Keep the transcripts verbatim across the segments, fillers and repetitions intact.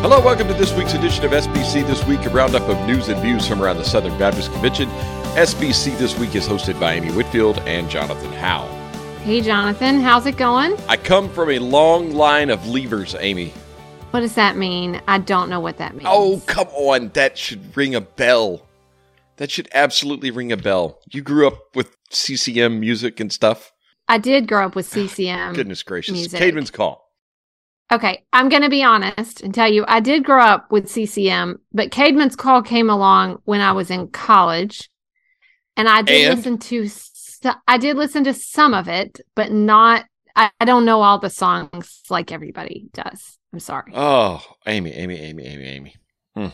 Hello, welcome to this week's edition of S B C This Week, a roundup of news and views from around the Southern Baptist Convention. S B C This Week is hosted by Amy Whitfield and Jonathan Howe. Hey, Jonathan. How's it going? I come from a long line of leavers, Amy. What does that mean? I don't know what that means. Oh, come on. That should ring a bell. That should absolutely ring a bell. You grew up with C C M music and stuff? I did grow up with C C M Goodness gracious. Music. Caedmon's Call. Okay, I'm going to be honest and tell you, I did grow up with C C M, but Caedmon's Call came along when I was in college, and I did and? listen to I did listen to some of it, but not. I, I don't know all the songs like everybody does. I'm sorry. Oh, Amy, Amy, Amy, Amy, Amy. Hmm.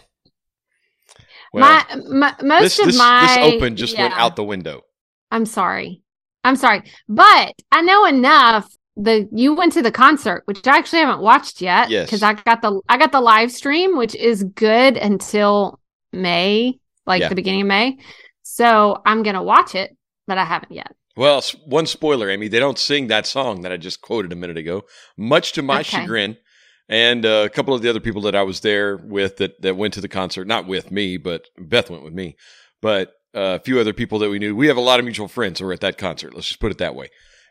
Well, my, my most this, of this, my this open just yeah, went out the window. I'm sorry. I'm sorry, but I know enough. The you went to the concert, which I actually haven't watched yet, because yes. I got the I got the live stream, which is good until May, like yeah. the beginning of May. So I'm gonna watch it, but I haven't yet. Well, one spoiler, Amy, they don't sing that song that I just quoted a minute ago, much to my okay. chagrin, and uh, a couple of the other people that I was there with that that went to the concert, not with me, but Beth went with me, but uh, a few other people that we knew. We have a lot of mutual friends who were at that concert. Let's just put it that way,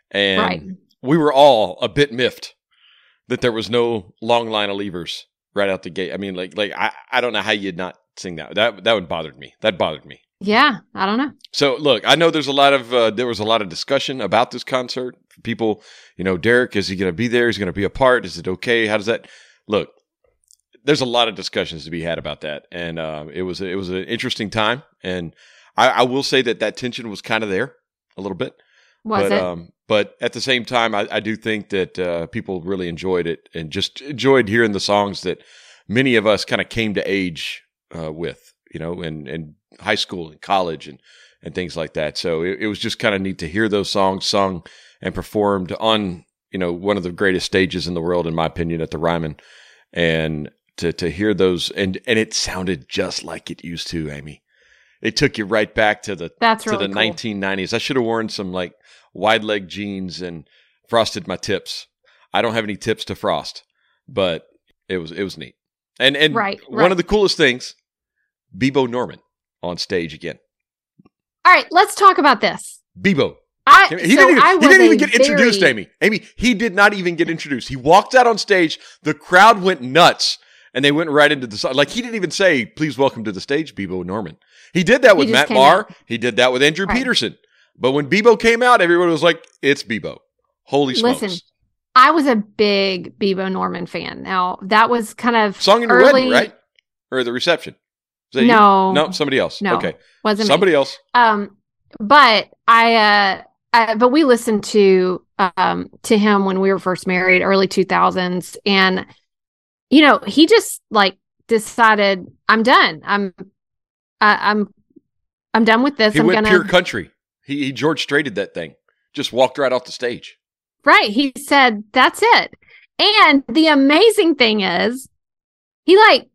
and. Right. We were all a bit miffed that there was no long line of leavers right out the gate. I mean, like, like I, I don't know how you'd not sing that. That that would bothered me. That bothered me. Yeah, I don't know. So look, I know there's a lot of uh, there was a lot of discussion about this concert. People, you know, Derek, is he going to be there? Is he going to be a part? Is it okay? How does that look? There's a lot of discussions to be had about that, and uh, it was it was an interesting time. And I, I will say that that tension was kind of there a little bit. Was but, it? Um, But at the same time, I, I do think that uh, people really enjoyed it and just enjoyed hearing the songs that many of us kind of came to age uh, with, you know, in, in high school and college and, and things like that. So it, it was just kind of neat to hear those songs sung and performed on, you know, one of the greatest stages in the world, in my opinion, at the Ryman. And to, to hear those, and, and it sounded just like it used to, Amy. It took you right back to the That's to really the cool. nineteen nineties. I should have worn some like wide leg jeans and frosted my tips. I don't have any tips to frost, but it was it was neat. And and right, one right. of the coolest things, Bebo Norman on stage again. All right, let's talk about this. Bebo. I, he so didn't even, I he didn't even get very... introduced, Amy. Amy, he did not even get introduced. He walked out on stage. The crowd went nuts. And they went right into the song. Like, he didn't even say, "Please welcome to the stage, Bebo Norman." He did that with Matt Barr. He did that with Andrew right. Peterson. But when Bebo came out, everyone was like, "It's Bebo." Holy smokes. Listen, I was a big Bebo Norman fan. Now, that was kind of Song in early... your wedding, right? Or the reception. No. You? No, somebody else. No, okay. Wasn't somebody me. else. Um, but I, uh, I, but we listened to, um, to him when we were first married, early two thousands. And, you know, he just like decided, I'm done. I'm, uh, I'm, I'm done with this. He I'm went gonna... pure country. He, he George Straighted that thing. Just walked right off the stage. Right. He said, that's it. And the amazing thing is, he like,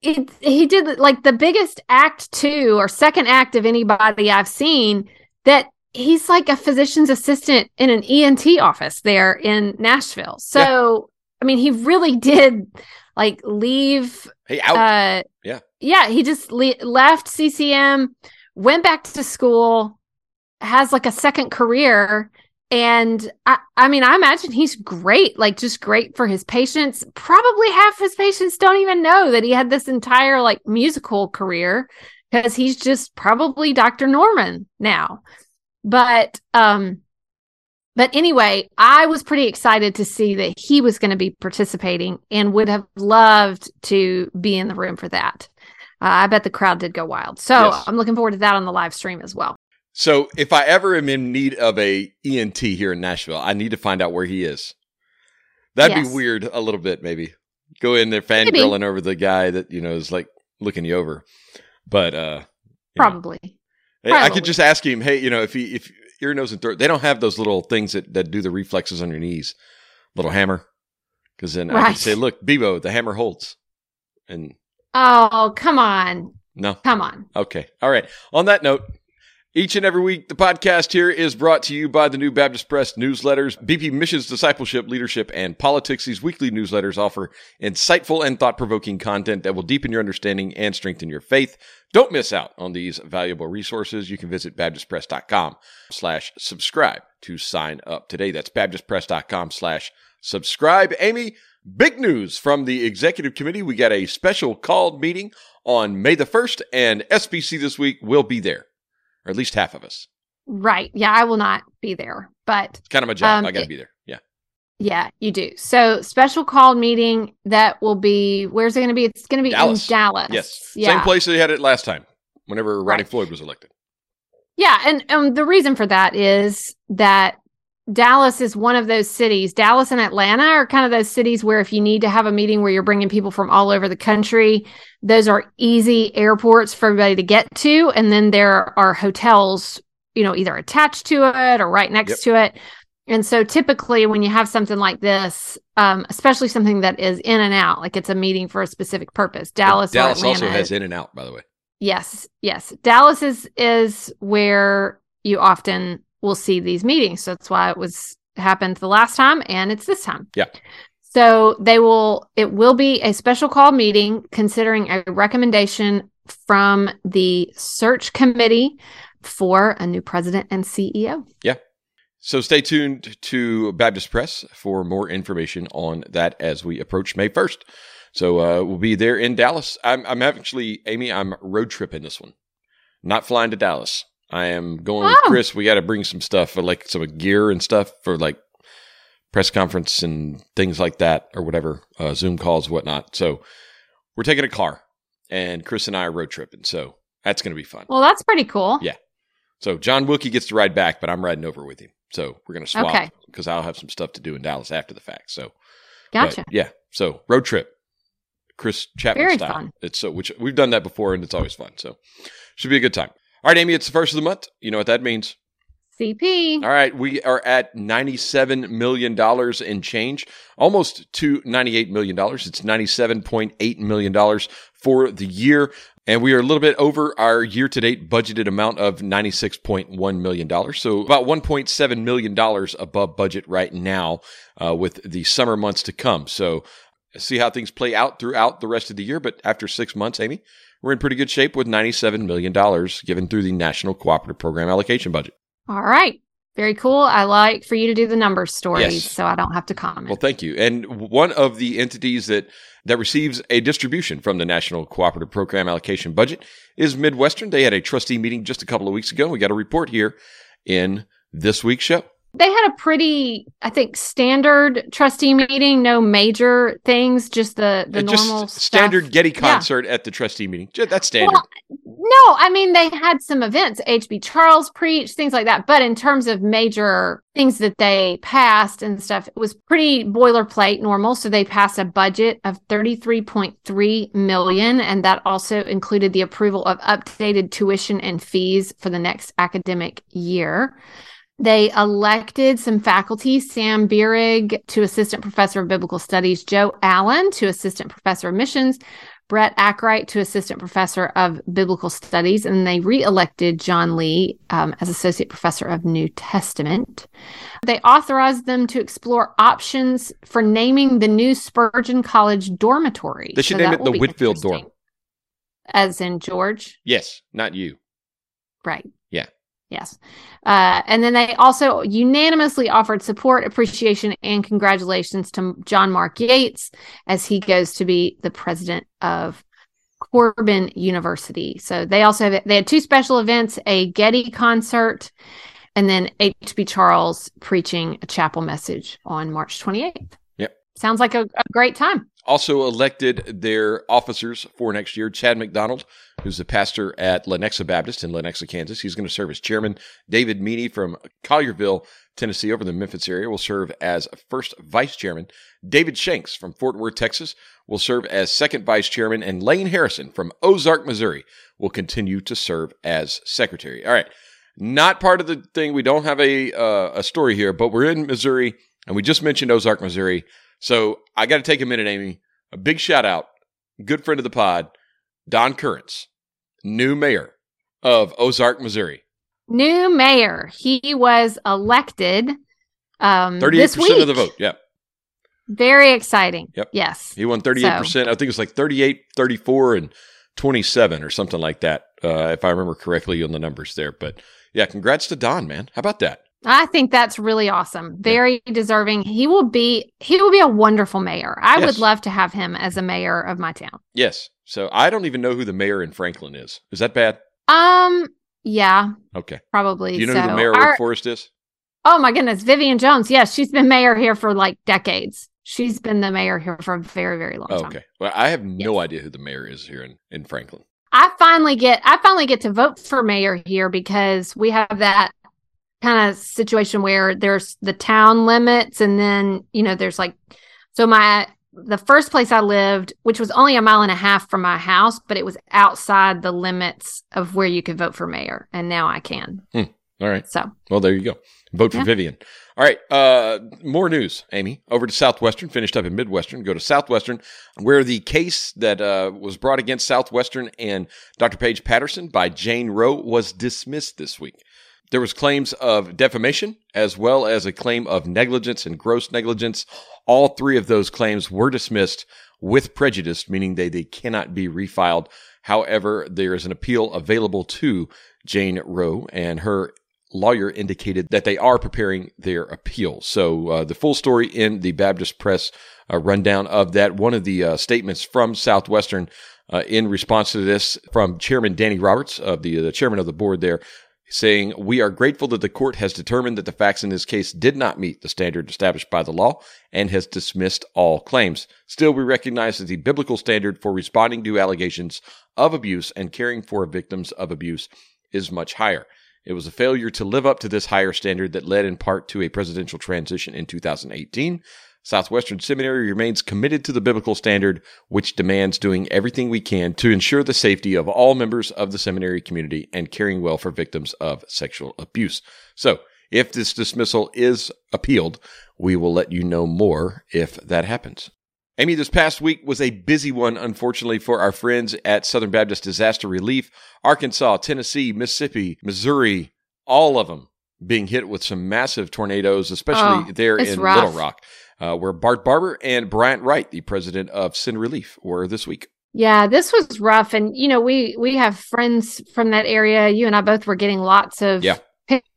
it, he did like the biggest act two or second act of anybody I've seen. That he's like a physician's assistant in an E N T office there in Nashville. So. Yeah. I mean, he really did, like, leave. Hey, out. Uh, yeah. Yeah, he just le- left C C M, went back to school, has, like, a second career. And, I, I mean, I imagine he's great, like, just great for his patients. Probably half his patients don't even know that he had this entire, like, musical career, because he's just probably Doctor Norman now. But, um... But anyway, I was pretty excited to see that he was going to be participating and would have loved to be in the room for that. Uh, I bet the crowd did go wild. So yes. I'm looking forward to that on the live stream as well. So if I ever am in need of a E N T here in Nashville, I need to find out where he is. That'd yes. be weird a little bit, maybe. Go in there fangirling over the guy that, you know, is like looking you over. But uh, you probably. Know. probably. I could just ask him, hey, you know, if he, if, ear, nose, and throat. They don't have those little things that, that do the reflexes on your knees. Little hammer. Because then right. I can say, look, Bebo, the hammer holds. And Oh, come on. No. Come on. Okay. All right. On that note, Each and every week, the podcast here is brought to you by the new Baptist Press newsletters, B P Missions, Discipleship, Leadership, and Politics. These weekly newsletters offer insightful and thought-provoking content that will deepen your understanding and strengthen your faith. Don't miss out on these valuable resources. You can visit baptistpress.com slash subscribe to sign up today. That's baptistpress.com slash subscribe. Amy, big news from the executive committee. We got a special called meeting on May the first, and S B C This Week will be there. Or at least half of us. Right. Yeah, I will not be there, but it's kind of my job. Um, I got to be there. Yeah. Yeah, you do. So special call meeting that will be, where's it going to be? It's going to be Dallas. in Dallas. Yes. Yeah. Same place they had it last time whenever Rodney right. Floyd was elected. Yeah. And um, the reason for that is that Dallas is one of those cities. Dallas and Atlanta are kind of those cities where if you need to have a meeting where you're bringing people from all over the country, those are easy airports for everybody to get to. And then there are hotels, you know, either attached to it or right next yep. to it. And so typically when you have something like this, um, especially something that is in and out, like it's a meeting for a specific purpose, Dallas yeah, Dallas or Atlanta also has in and out, by the way. Yes. Yes. Dallas is, is where you often we'll see these meetings. So that's why it was happened the last time and it's this time. Yeah. So they will, it will be a special call meeting considering a recommendation from the search committee for a new president and C E O. Yeah. So stay tuned to Baptist Press for more information on that as we approach May first. So uh, we'll be there in Dallas. I'm, I'm actually, Amy, I'm road tripping this one, not flying to Dallas. I am going oh. with Chris. We got to bring some stuff, for like some gear and stuff for like press conference and things like that or whatever, uh, Zoom calls, whatnot. So we're taking a car and Chris and I are road tripping. So that's going to be fun. Well, that's pretty cool. Yeah. So John Wilkie gets to ride back, but I'm riding over with him. So we're going to swap because okay. I'll have some stuff to do in Dallas after the fact. So gotcha. But yeah. So road trip, Chris Chapman Very style. Fun. It's so, which we've done that before and it's always fun. So should be a good time. All right, Amy, it's the first of the month. You know what that means. C P. All right, we are at ninety-seven million dollars in change, almost to ninety-eight million dollars. It's ninety-seven point eight million dollars for the year, and we are a little bit over our year-to-date budgeted amount of ninety-six point one million dollars, so about one point seven million dollars above budget right now uh, with the summer months to come. So see how things play out throughout the rest of the year, but after six months, Amy, we're in pretty good shape with ninety-seven million dollars given through the National Cooperative Program Allocation Budget. All right. Very cool. I like for you to do the number stories yes. so I don't have to comment. Well, thank you. And one of the entities that, that receives a distribution from the National Cooperative Program Allocation Budget is Midwestern. They had a trustee meeting just a couple of weeks ago. We got a report here in this week's show. They had a pretty, I think, standard trustee meeting, no major things, just the, the just normal standard stuff. Getty concert yeah. at the trustee meeting. That's standard. Well, no, I mean, they had some events, H B Charles preached, things like that. But in terms of major things that they passed and stuff, it was pretty boilerplate normal. So they passed a budget of thirty-three point three million dollars. And that also included the approval of updated tuition and fees for the next academic year. They elected some faculty, Sam Beerig to Assistant Professor of Biblical Studies, Joe Allen to Assistant Professor of Missions, Brett Ackwright to Assistant Professor of Biblical Studies, and they re-elected John Lee um, as Associate Professor of New Testament. They authorized them to explore options for naming the new Spurgeon College dormitory. They should so name it the Whitfield dorm. As in George? Yes, not you. Right. Yeah. Yes. Uh, and then they also unanimously offered support, appreciation, and congratulations to John Mark Yates as he goes to be the president of Corbin University. So they also have, they had two special events, a Getty concert, and then H B Charles preaching a chapel message on March twenty-eighth. Yep. Sounds like a, a great time. Also elected their officers for next year, Chad McDonald, who's the pastor at Lenexa Baptist in Lenexa, Kansas. He's going to serve as chairman. David Meany from Collierville, Tennessee, over in the Memphis area, will serve as first vice chairman. David Shanks from Fort Worth, Texas, will serve as second vice chairman. And Lane Harrison from Ozark, Missouri, will continue to serve as secretary. All right. Not part of the thing. We don't have a uh, a story here, but we're in Missouri, and we just mentioned Ozark, Missouri. So I got to take a minute, Amy. A big shout out, good friend of the pod, Don Currents, new mayor of Ozark, Missouri. New mayor. He was elected um, thirty-eight percent this week. of the vote. Yeah. Very exciting. Yep. Yes. He won thirty-eight percent. So. I think it was like thirty-eight, thirty-four, and twenty-seven or something like that, uh, if I remember correctly on the numbers there. But yeah, congrats to Don, man. How about that? I think that's really awesome. Very yeah. deserving. He will be he will be a wonderful mayor. I yes. would love to have him as a mayor of my town. Yes. So I don't even know who the mayor in Franklin is. Is that bad? Um, yeah. Okay. Probably. Do you know so. who the mayor of Wake Forest is? Oh my goodness, Vivian Jones. Yes, she's been mayor here for like decades. She's been the mayor here for a very, very long time. Okay. Well, I have no yes. idea who the mayor is here in, in Franklin. I finally get I finally get to vote for mayor here because we have that kind of situation where there's the town limits and then, you know, there's like, so my, the first place I lived, which was only a mile and a half from my house, but it was outside the limits of where you could vote for mayor. And now I can. Hmm. All right. So, well, there you go. Vote for yeah. Vivian. All right. Uh, more news, Amy. Over to Southwestern. Finished up in Midwestern. Go to Southwestern, where the case that uh, was brought against Southwestern and Doctor Paige Patterson by Jane Roe was dismissed this week. There was claims of defamation as well as a claim of negligence and gross negligence. All three of those claims were dismissed with prejudice, meaning they, they cannot be refiled. However, there is an appeal available to Jane Roe, and her lawyer indicated that they are preparing their appeal. So uh, the full story in the Baptist Press uh, rundown of that. One of the uh, statements from Southwestern uh, in response to this from Chairman Danny Roberts, of the, the chairman of the board there, saying, "We are grateful that the court has determined that the facts in this case did not meet the standard established by the law and has dismissed all claims. Still, we recognize that the biblical standard for responding to allegations of abuse and caring for victims of abuse is much higher. It was a failure to live up to this higher standard that led in part to a presidential transition in two thousand eighteen. Southwestern Seminary remains committed to the biblical standard, which demands doing everything we can to ensure the safety of all members of the seminary community and caring well for victims of sexual abuse." So if this dismissal is appealed, we will let you know more if that happens. Amy, this past week was a busy one, unfortunately, for our friends at Southern Baptist Disaster Relief. Arkansas, Tennessee, Mississippi, Missouri, all of them being hit with some massive tornadoes, especially oh, there in rough. Little Rock, uh, where Bart Barber and Bryant Wright, the president of Sin Relief, were this week. Yeah, this was rough. And, you know, we, we have friends from that area. You and I both were getting lots of yeah.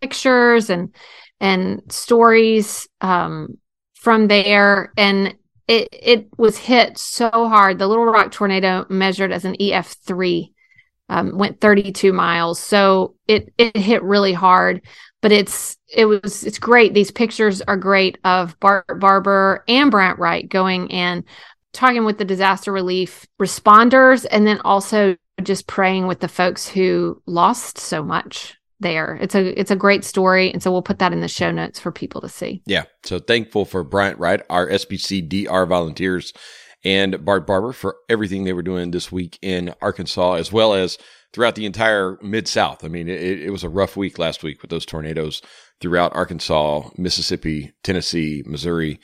pictures and and stories um, from there. And It it was hit so hard. The Little Rock tornado, measured as an E F three, um, went thirty-two miles. So it it hit really hard. But it's it was it's great. These pictures are great of Bart Barber and Bryant Wright going and talking with the disaster relief responders, and then also just praying with the folks who lost so much there. It's a it's a great story, and so we'll put that in the show notes for people to see. Yeah, so thankful for Bryant Wright, our S B C D R volunteers, and Bart Barber for everything they were doing this week in Arkansas, as well as throughout the entire Mid-South. I mean, it, it was a rough week last week with those tornadoes throughout Arkansas, Mississippi, Tennessee, Missouri,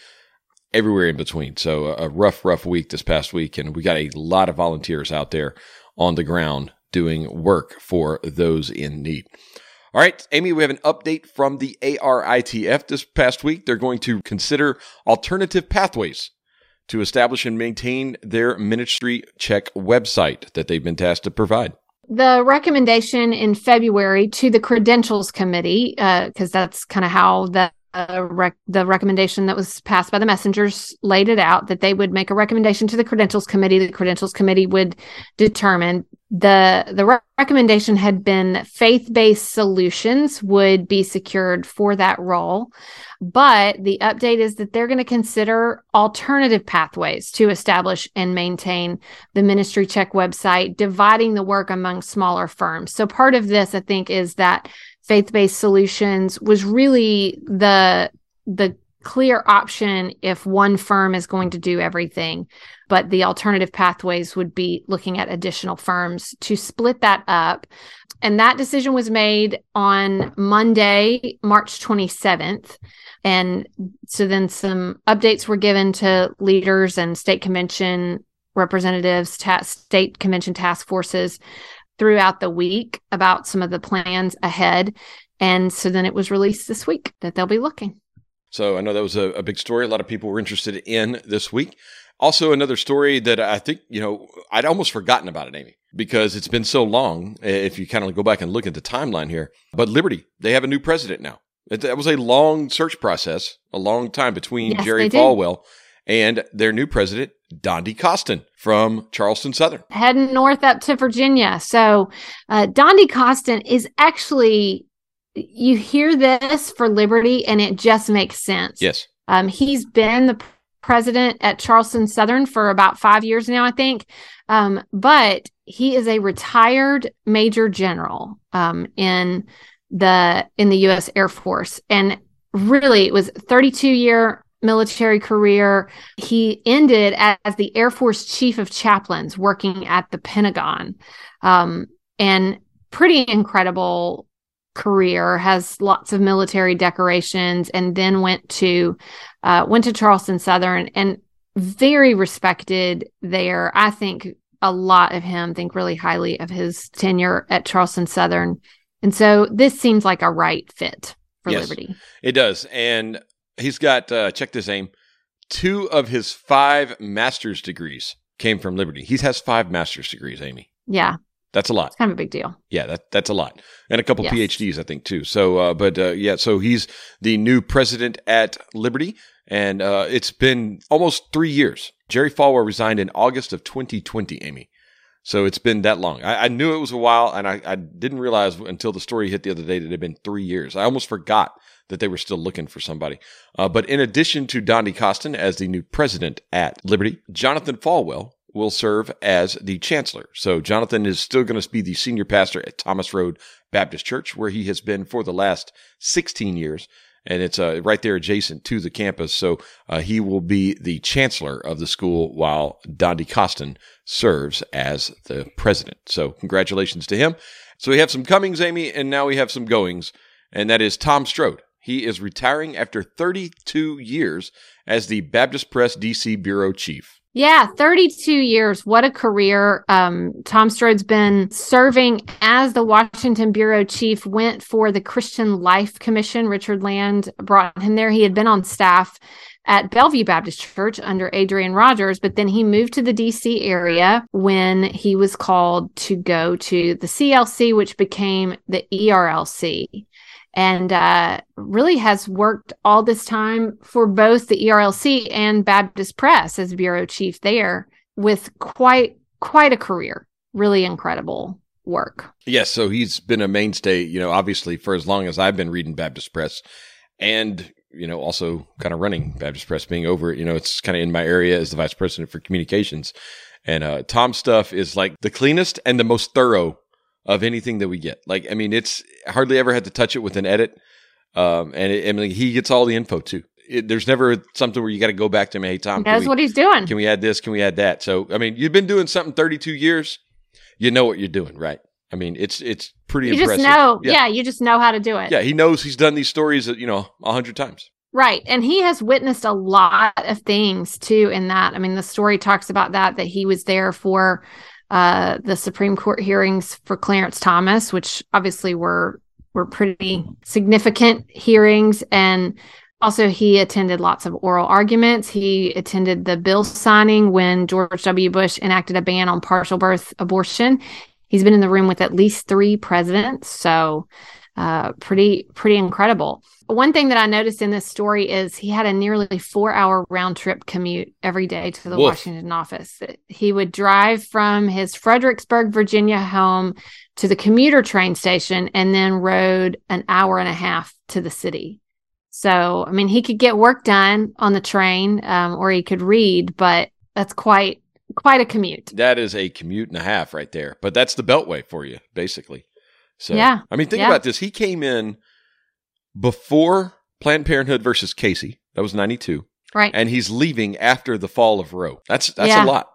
everywhere in between. So a rough, rough week this past week, and we got a lot of volunteers out there on the ground doing work for those in need. All right, Amy, we have an update from the A R I T F this past week. They're going to consider alternative pathways to establish and maintain their ministry check website that they've been tasked to provide. The recommendation in February to the Credentials Committee, because uh, that's kind of how the, uh, rec- the recommendation that was passed by the messengers laid it out, that they would make a recommendation to the Credentials Committee. The Credentials Committee would determine. The the re- recommendation had been that faith-based solutions would be secured for that role, but the update is that they're going to consider alternative pathways to establish and maintain the ministry check website, dividing the work among smaller firms. So part of this, I think, is that faith-based solutions was really the the clear option if one firm is going to do everything, but the alternative pathways would be looking at additional firms to split that up. And that decision was made on Monday, March twenty-seventh. And so then some updates were given to leaders and state convention representatives, ta- state convention task forces throughout the week about some of the plans ahead. And so then it was released this week that they'll be looking. So I know that was a, a big story. A lot of people were interested in this week. Also, another story that I think, you know, I'd almost forgotten about it, Amy, because it's been so long. If you kind of go back and look at the timeline here, but Liberty, they have a new president now. That was a long search process, a long time between yes, Jerry Falwell and their new president, Dondi Costin from Charleston Southern. Heading north up to Virginia. So uh, Dondi Costin is actually, you hear this for Liberty and it just makes sense. Yes. Um, he's been the president at Charleston Southern for about five years now, I think. Um, but he is a retired major general um, in the in the U S Air Force. And really, it was a thirty-two-year military career. He ended as the Air Force Chief of Chaplains working at the Pentagon. Um, and pretty incredible career, has lots of military decorations, and then went to uh, went to Charleston Southern and very respected there. I think a lot of him, think really highly of his tenure at Charleston Southern. And so this seems like a right fit for yes, Liberty. It does. And he's got, uh, check this, Aim, two of his five master's degrees came from Liberty. He has five master's degrees, Amy. Yeah. That's a lot. It's kind of a big deal. Yeah, that that's a lot. And a couple yes. PhDs, I think, too. So, uh, but uh, yeah, so he's the new president at Liberty. And uh, it's been almost three years. Jerry Falwell resigned in August of twenty twenty, Amy. So it's been that long. I, I knew it was a while, and I, I didn't realize until the story hit the other day that it had been three years. I almost forgot that they were still looking for somebody. Uh, but in addition to Dondi Costin as the new president at Liberty, Jonathan Falwell will serve as the chancellor. So Jonathan is still going to be the senior pastor at Thomas Road Baptist Church, where he has been for the last sixteen years. And it's uh, right there adjacent to the campus. So uh, he will be the chancellor of the school while Dondi Costin serves as the president. So congratulations to him. So we have some comings, Amy, and now we have some goings. And that is Tom Strode. He is retiring after thirty-two years as the Baptist Press D C Bureau Chief. Yeah, thirty-two years. What a career. Um, Tom Strode's been serving as the Washington Bureau Chief, went for the Christian Life Commission. Richard Land brought him there. He had been on staff at Bellevue Baptist Church under Adrian Rogers, but then he moved to the D C area when he was called to go to the C L C, which became the E R L C. And uh, really has worked all this time for both the E R L C and Baptist Press as bureau chief there, with quite quite a career. Really incredible work. Yes, so he's been a mainstay, you know, obviously for as long as I've been reading Baptist Press, and you know, also kind of running Baptist Press, being over, you know, it's kind of in my area as the vice president for communications. And uh, Tom's stuff is like the cleanest and the most thorough of anything that we get. Like, I mean, it's hardly ever had to touch it with an edit. Um, and it, I mean, he gets all the info too. It, there's never something where you got to go back to him. Hey, Tom, that's what he's doing. Can we add this? Can we add that? So, I mean, you've been doing something thirty-two years. You know what you're doing, right? I mean, it's it's pretty you impressive. You just know. Yeah. yeah, you just know how to do it. Yeah, he knows he's done these stories, you know, a hundred times. Right. And he has witnessed a lot of things too in that. I mean, the story talks about that, that he was there for Uh, the Supreme Court hearings for Clarence Thomas, which obviously were were pretty significant hearings. And also he attended lots of oral arguments. He attended the bill signing when George W. Bush enacted a ban on partial birth abortion. He's been in the room with at least three presidents. So uh, pretty, pretty incredible. One thing that I noticed in this story is he had a nearly four-hour round-trip commute every day to the Woof. Washington office. He would drive from his Fredericksburg, Virginia home to the commuter train station and then rode an hour and a half to the city. So, I mean, he could get work done on the train um, or he could read, but that's quite quite a commute. That is a commute and a half right there. But that's the Beltway for you, basically. So, yeah. I mean, think yeah. about this. He came in before Planned Parenthood versus Casey. That was ninety-two. Right. And he's leaving after the fall of Roe. That's that's yeah. a lot.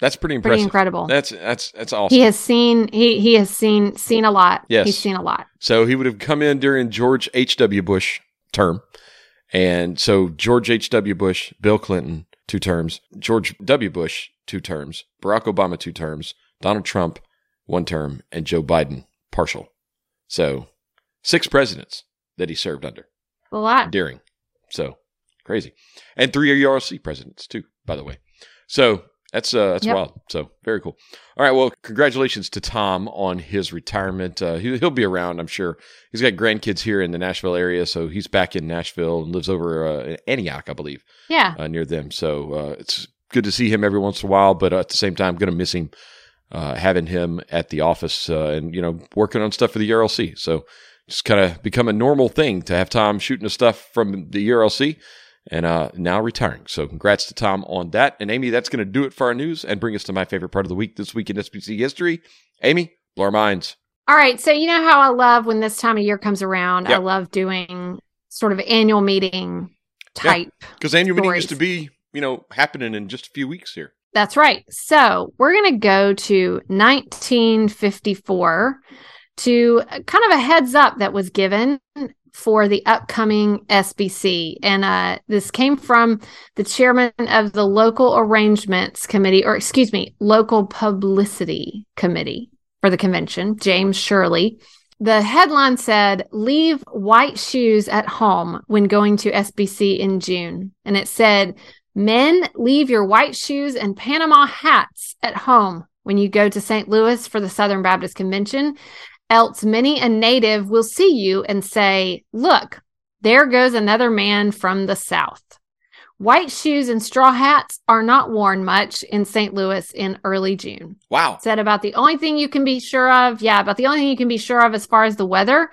That's pretty impressive. Pretty incredible. That's that's that's awesome. He has seen he he has seen seen a lot. Yes. He's seen a lot. So he would have come in during George H W. Bush term. And so George H W. Bush, Bill Clinton, two terms, George W. Bush, two terms, Barack Obama, two terms, Donald Trump, one term, and Joe Biden, partial. So six presidents that he served under. A lot. During. So crazy. And three E R L C presidents, too, by the way. So that's uh, that's yep. wild. So very cool. All right. Well, congratulations to Tom on his retirement. Uh, he, he'll be around, I'm sure. He's got grandkids here in the Nashville area. So he's back in Nashville and lives over uh, in Antioch, I believe. Yeah. Uh, near them. So uh, it's good to see him every once in a while. But at the same time, going to miss him uh, having him at the office uh, and, you know, working on stuff for the E R L C. So just kind of become a normal thing to have Tom shooting the stuff from the E R L C. And uh, now retiring. So congrats to Tom on that. And Amy, that's going to do it for our news and bring us to my favorite part of the week, This Week in S B C History. Amy, blow our minds. All right. So you know how I love when this time of year comes around, yep. I love doing sort of annual meeting type yeah, because annual stories. Meeting used to be, you know, happening in just a few weeks here. That's right. So we're going to go to nineteen fifty-four to kind of a heads up that was given for the upcoming S B C. And uh, this came from the chairman of the Local Arrangements Committee, or excuse me, Local Publicity Committee for the convention, James Shirley. The headline said, "Leave white shoes at home when going to S B C in June." And it said, "Men, leave your white shoes and Panama hats at home when you go to Saint Louis for the Southern Baptist Convention. Else many a native will see you and say, 'Look, there goes another man from the South.'" White shoes and straw hats are not worn much in Saint Louis in early June. Wow. Said about the only thing you can be sure of, yeah, about the only thing you can be sure of as far as the weather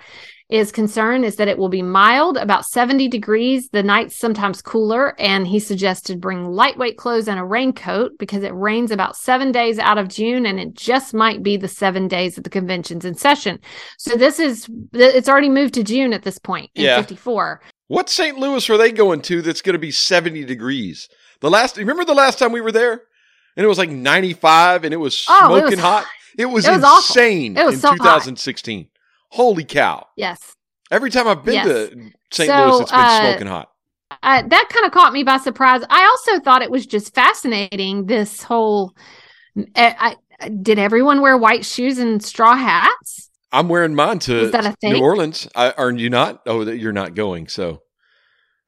is concerned is that it will be mild, about seventy degrees, the nights sometimes cooler, and he suggested bring lightweight clothes and a raincoat because it rains about seven days out of June, and it just might be the seven days that the convention's in session. So this is, it's already moved to June at this point in yeah. fifty-four. What Saint Louis are they going to that's going to be seventy degrees? The last, remember the last time we were there? And it was like ninety-five, and it was smoking oh, it was, hot. It was, it was insane. It was in so twenty sixteen. Hot. Holy cow. Yes. Every time I've been yes. to Saint So, Louis, it's been uh, smoking hot. Uh, that kind of caught me by surprise. I also thought it was just fascinating, this whole... I, I, did everyone wear white shoes and straw hats? I'm wearing mine to New Orleans. I, are you not? Oh, you're not going, so...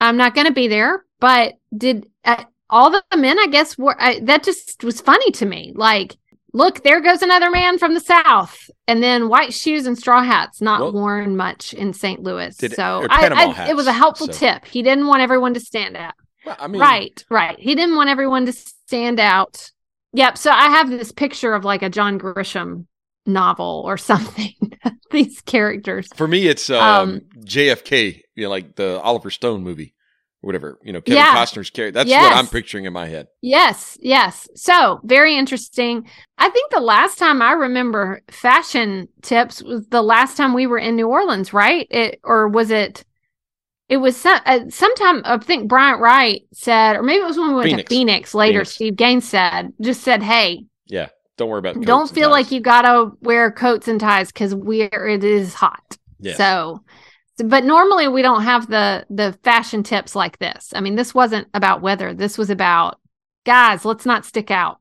I'm not going to be there, but did uh, all the men, I guess, were... I, that just was funny to me. Like... Look, there goes another man from the South. And then white shoes and straw hats, not well, worn much in Saint Louis. Did, so I, I, hats, it was a helpful so. tip. He didn't want everyone to stand out. Well, I mean, right, right. He didn't want everyone to stand out. Yep. So I have this picture of like a John Grisham novel or something. These characters. For me, it's um, um, J F K, you know, like the Oliver Stone movie. Whatever, you know, Kevin yeah. Costner's character. That's yes. what I'm picturing in my head. Yes, yes. So, very interesting. I think the last time I remember fashion tips was the last time we were in New Orleans, right? It, or was it, it was some, uh, sometime, I think Bryant Wright said, or maybe it was when we went Phoenix. to Phoenix later, Phoenix. Steve Gaines said, just said, hey. Yeah, don't worry about coats Don't feel like you got to wear coats and ties because we're it is hot. Yeah. So... But normally we don't have the the fashion tips like this. I mean, this wasn't about weather. This was about, guys, let's not stick out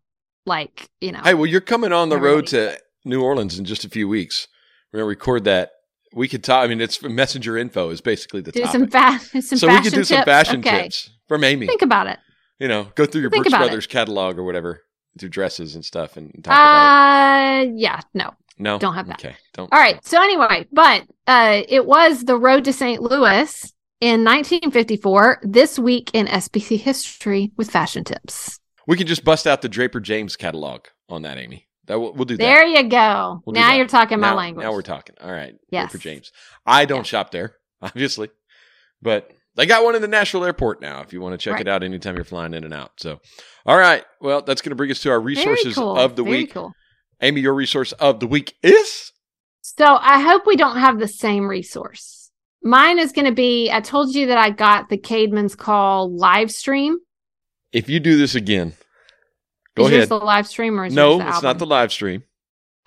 like, you know. Hey, well, you're coming on the road to New Orleans in just a few weeks. We're going to record that. We could talk. I mean, it's messenger info is basically the do topic. Some fa- some so fashion we could do tips? some fashion okay. tips from Amy. Think about it. You know, go through your Think Brooks Brothers it. catalog or whatever, through dresses and stuff and talk uh, about it. Yeah, no. No, don't have that. Okay, don't. All right. So anyway, but uh, it was the road to Saint Louis in nineteen fifty-four. This Week in S B C history with fashion tips. We can just bust out the Draper James catalog on that, Amy. That we'll, we'll do. That. There you go. We'll now you're talking now, my language. Now we're talking. All right. Yes. Draper James. I don't yeah. shop there, obviously, but they got one in the Nashville Airport now. If you want to check right. it out anytime you're flying in and out. So, all right. Well, that's going to bring us to our resources cool. of the Very week. Cool. Amy, your resource of the week is? So I hope we don't have the same resource. Mine is going to be, I told you that I got the Caedmon's Call live stream. If you do this again, go is ahead. Is yours the live stream or is no, yours the No, it's album? Not the live stream.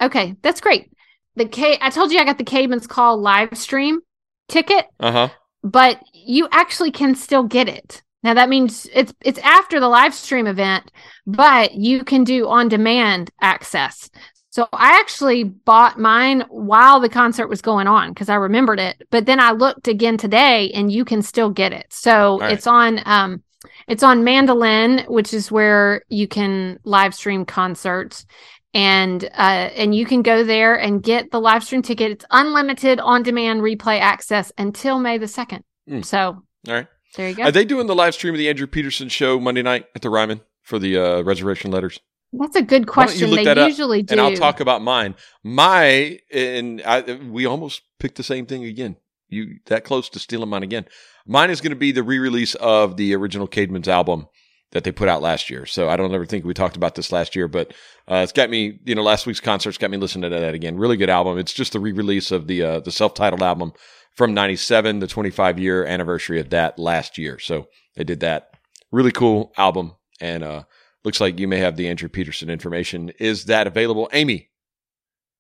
Okay, that's great. The K- I told you I got the Caedmon's Call live stream ticket, uh-huh. but you actually can still get it. Now, that means it's it's after the live stream event, but you can do on-demand access. So I actually bought mine while the concert was going on because I remembered it. But then I looked again today, and you can still get it. So right. it's on um, it's on Mandolin, which is where you can live stream concerts, and uh, and you can go there and get the live stream ticket. It's unlimited on demand replay access until May the second. Mm. So all right, there you go. Are they doing the live stream of the Andrew Peterson show Monday night at the Ryman for the uh, reservation letters? That's a good question. They usually do. And I'll talk about mine. My, and I, we almost picked the same thing again. You that close to stealing mine again. Mine is going to be the re-release of the original Caedmon's album that they put out last year. So I don't ever think we talked about this last year, but uh, it's got me, you know, last week's concert's got me listening to that again. Really good album. It's just the re-release of the, uh, the self-titled album from ninety-seven, the twenty-five year anniversary of that last year. So they did that. Really cool album. And, uh, looks like you may have the Andrew Peterson information. Is that available, Amy?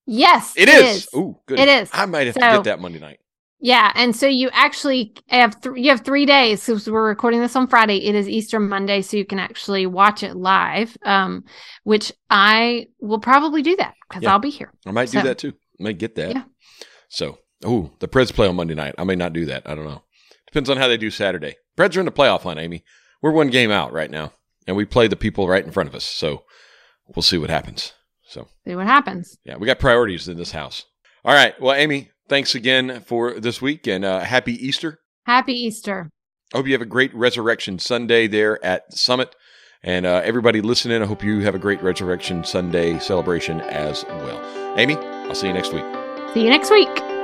Yes, it is. It is. Ooh, good. It is. I might have so, to get that Monday night. Yeah, and so you actually have th- you have three days because we're recording this on Friday. It is Easter Monday, so you can actually watch it live, um, which I will probably do that because yeah. I'll be here. I might so. do that too. I might get that. Yeah. So, ooh, the Preds play on Monday night. I may not do that. I don't know. Depends on how they do Saturday. Preds are in the playoff hunt, Amy. We're one game out right now. And we play the people right in front of us. So we'll see what happens. So see what happens. Yeah, we got priorities in this house. All right. Well, Amy, thanks again for this week and uh, happy Easter. Happy Easter. I hope you have a great Resurrection Sunday there at Summit. And uh, everybody listening, I hope you have a great Resurrection Sunday celebration as well. Amy, I'll see you next week. See you next week.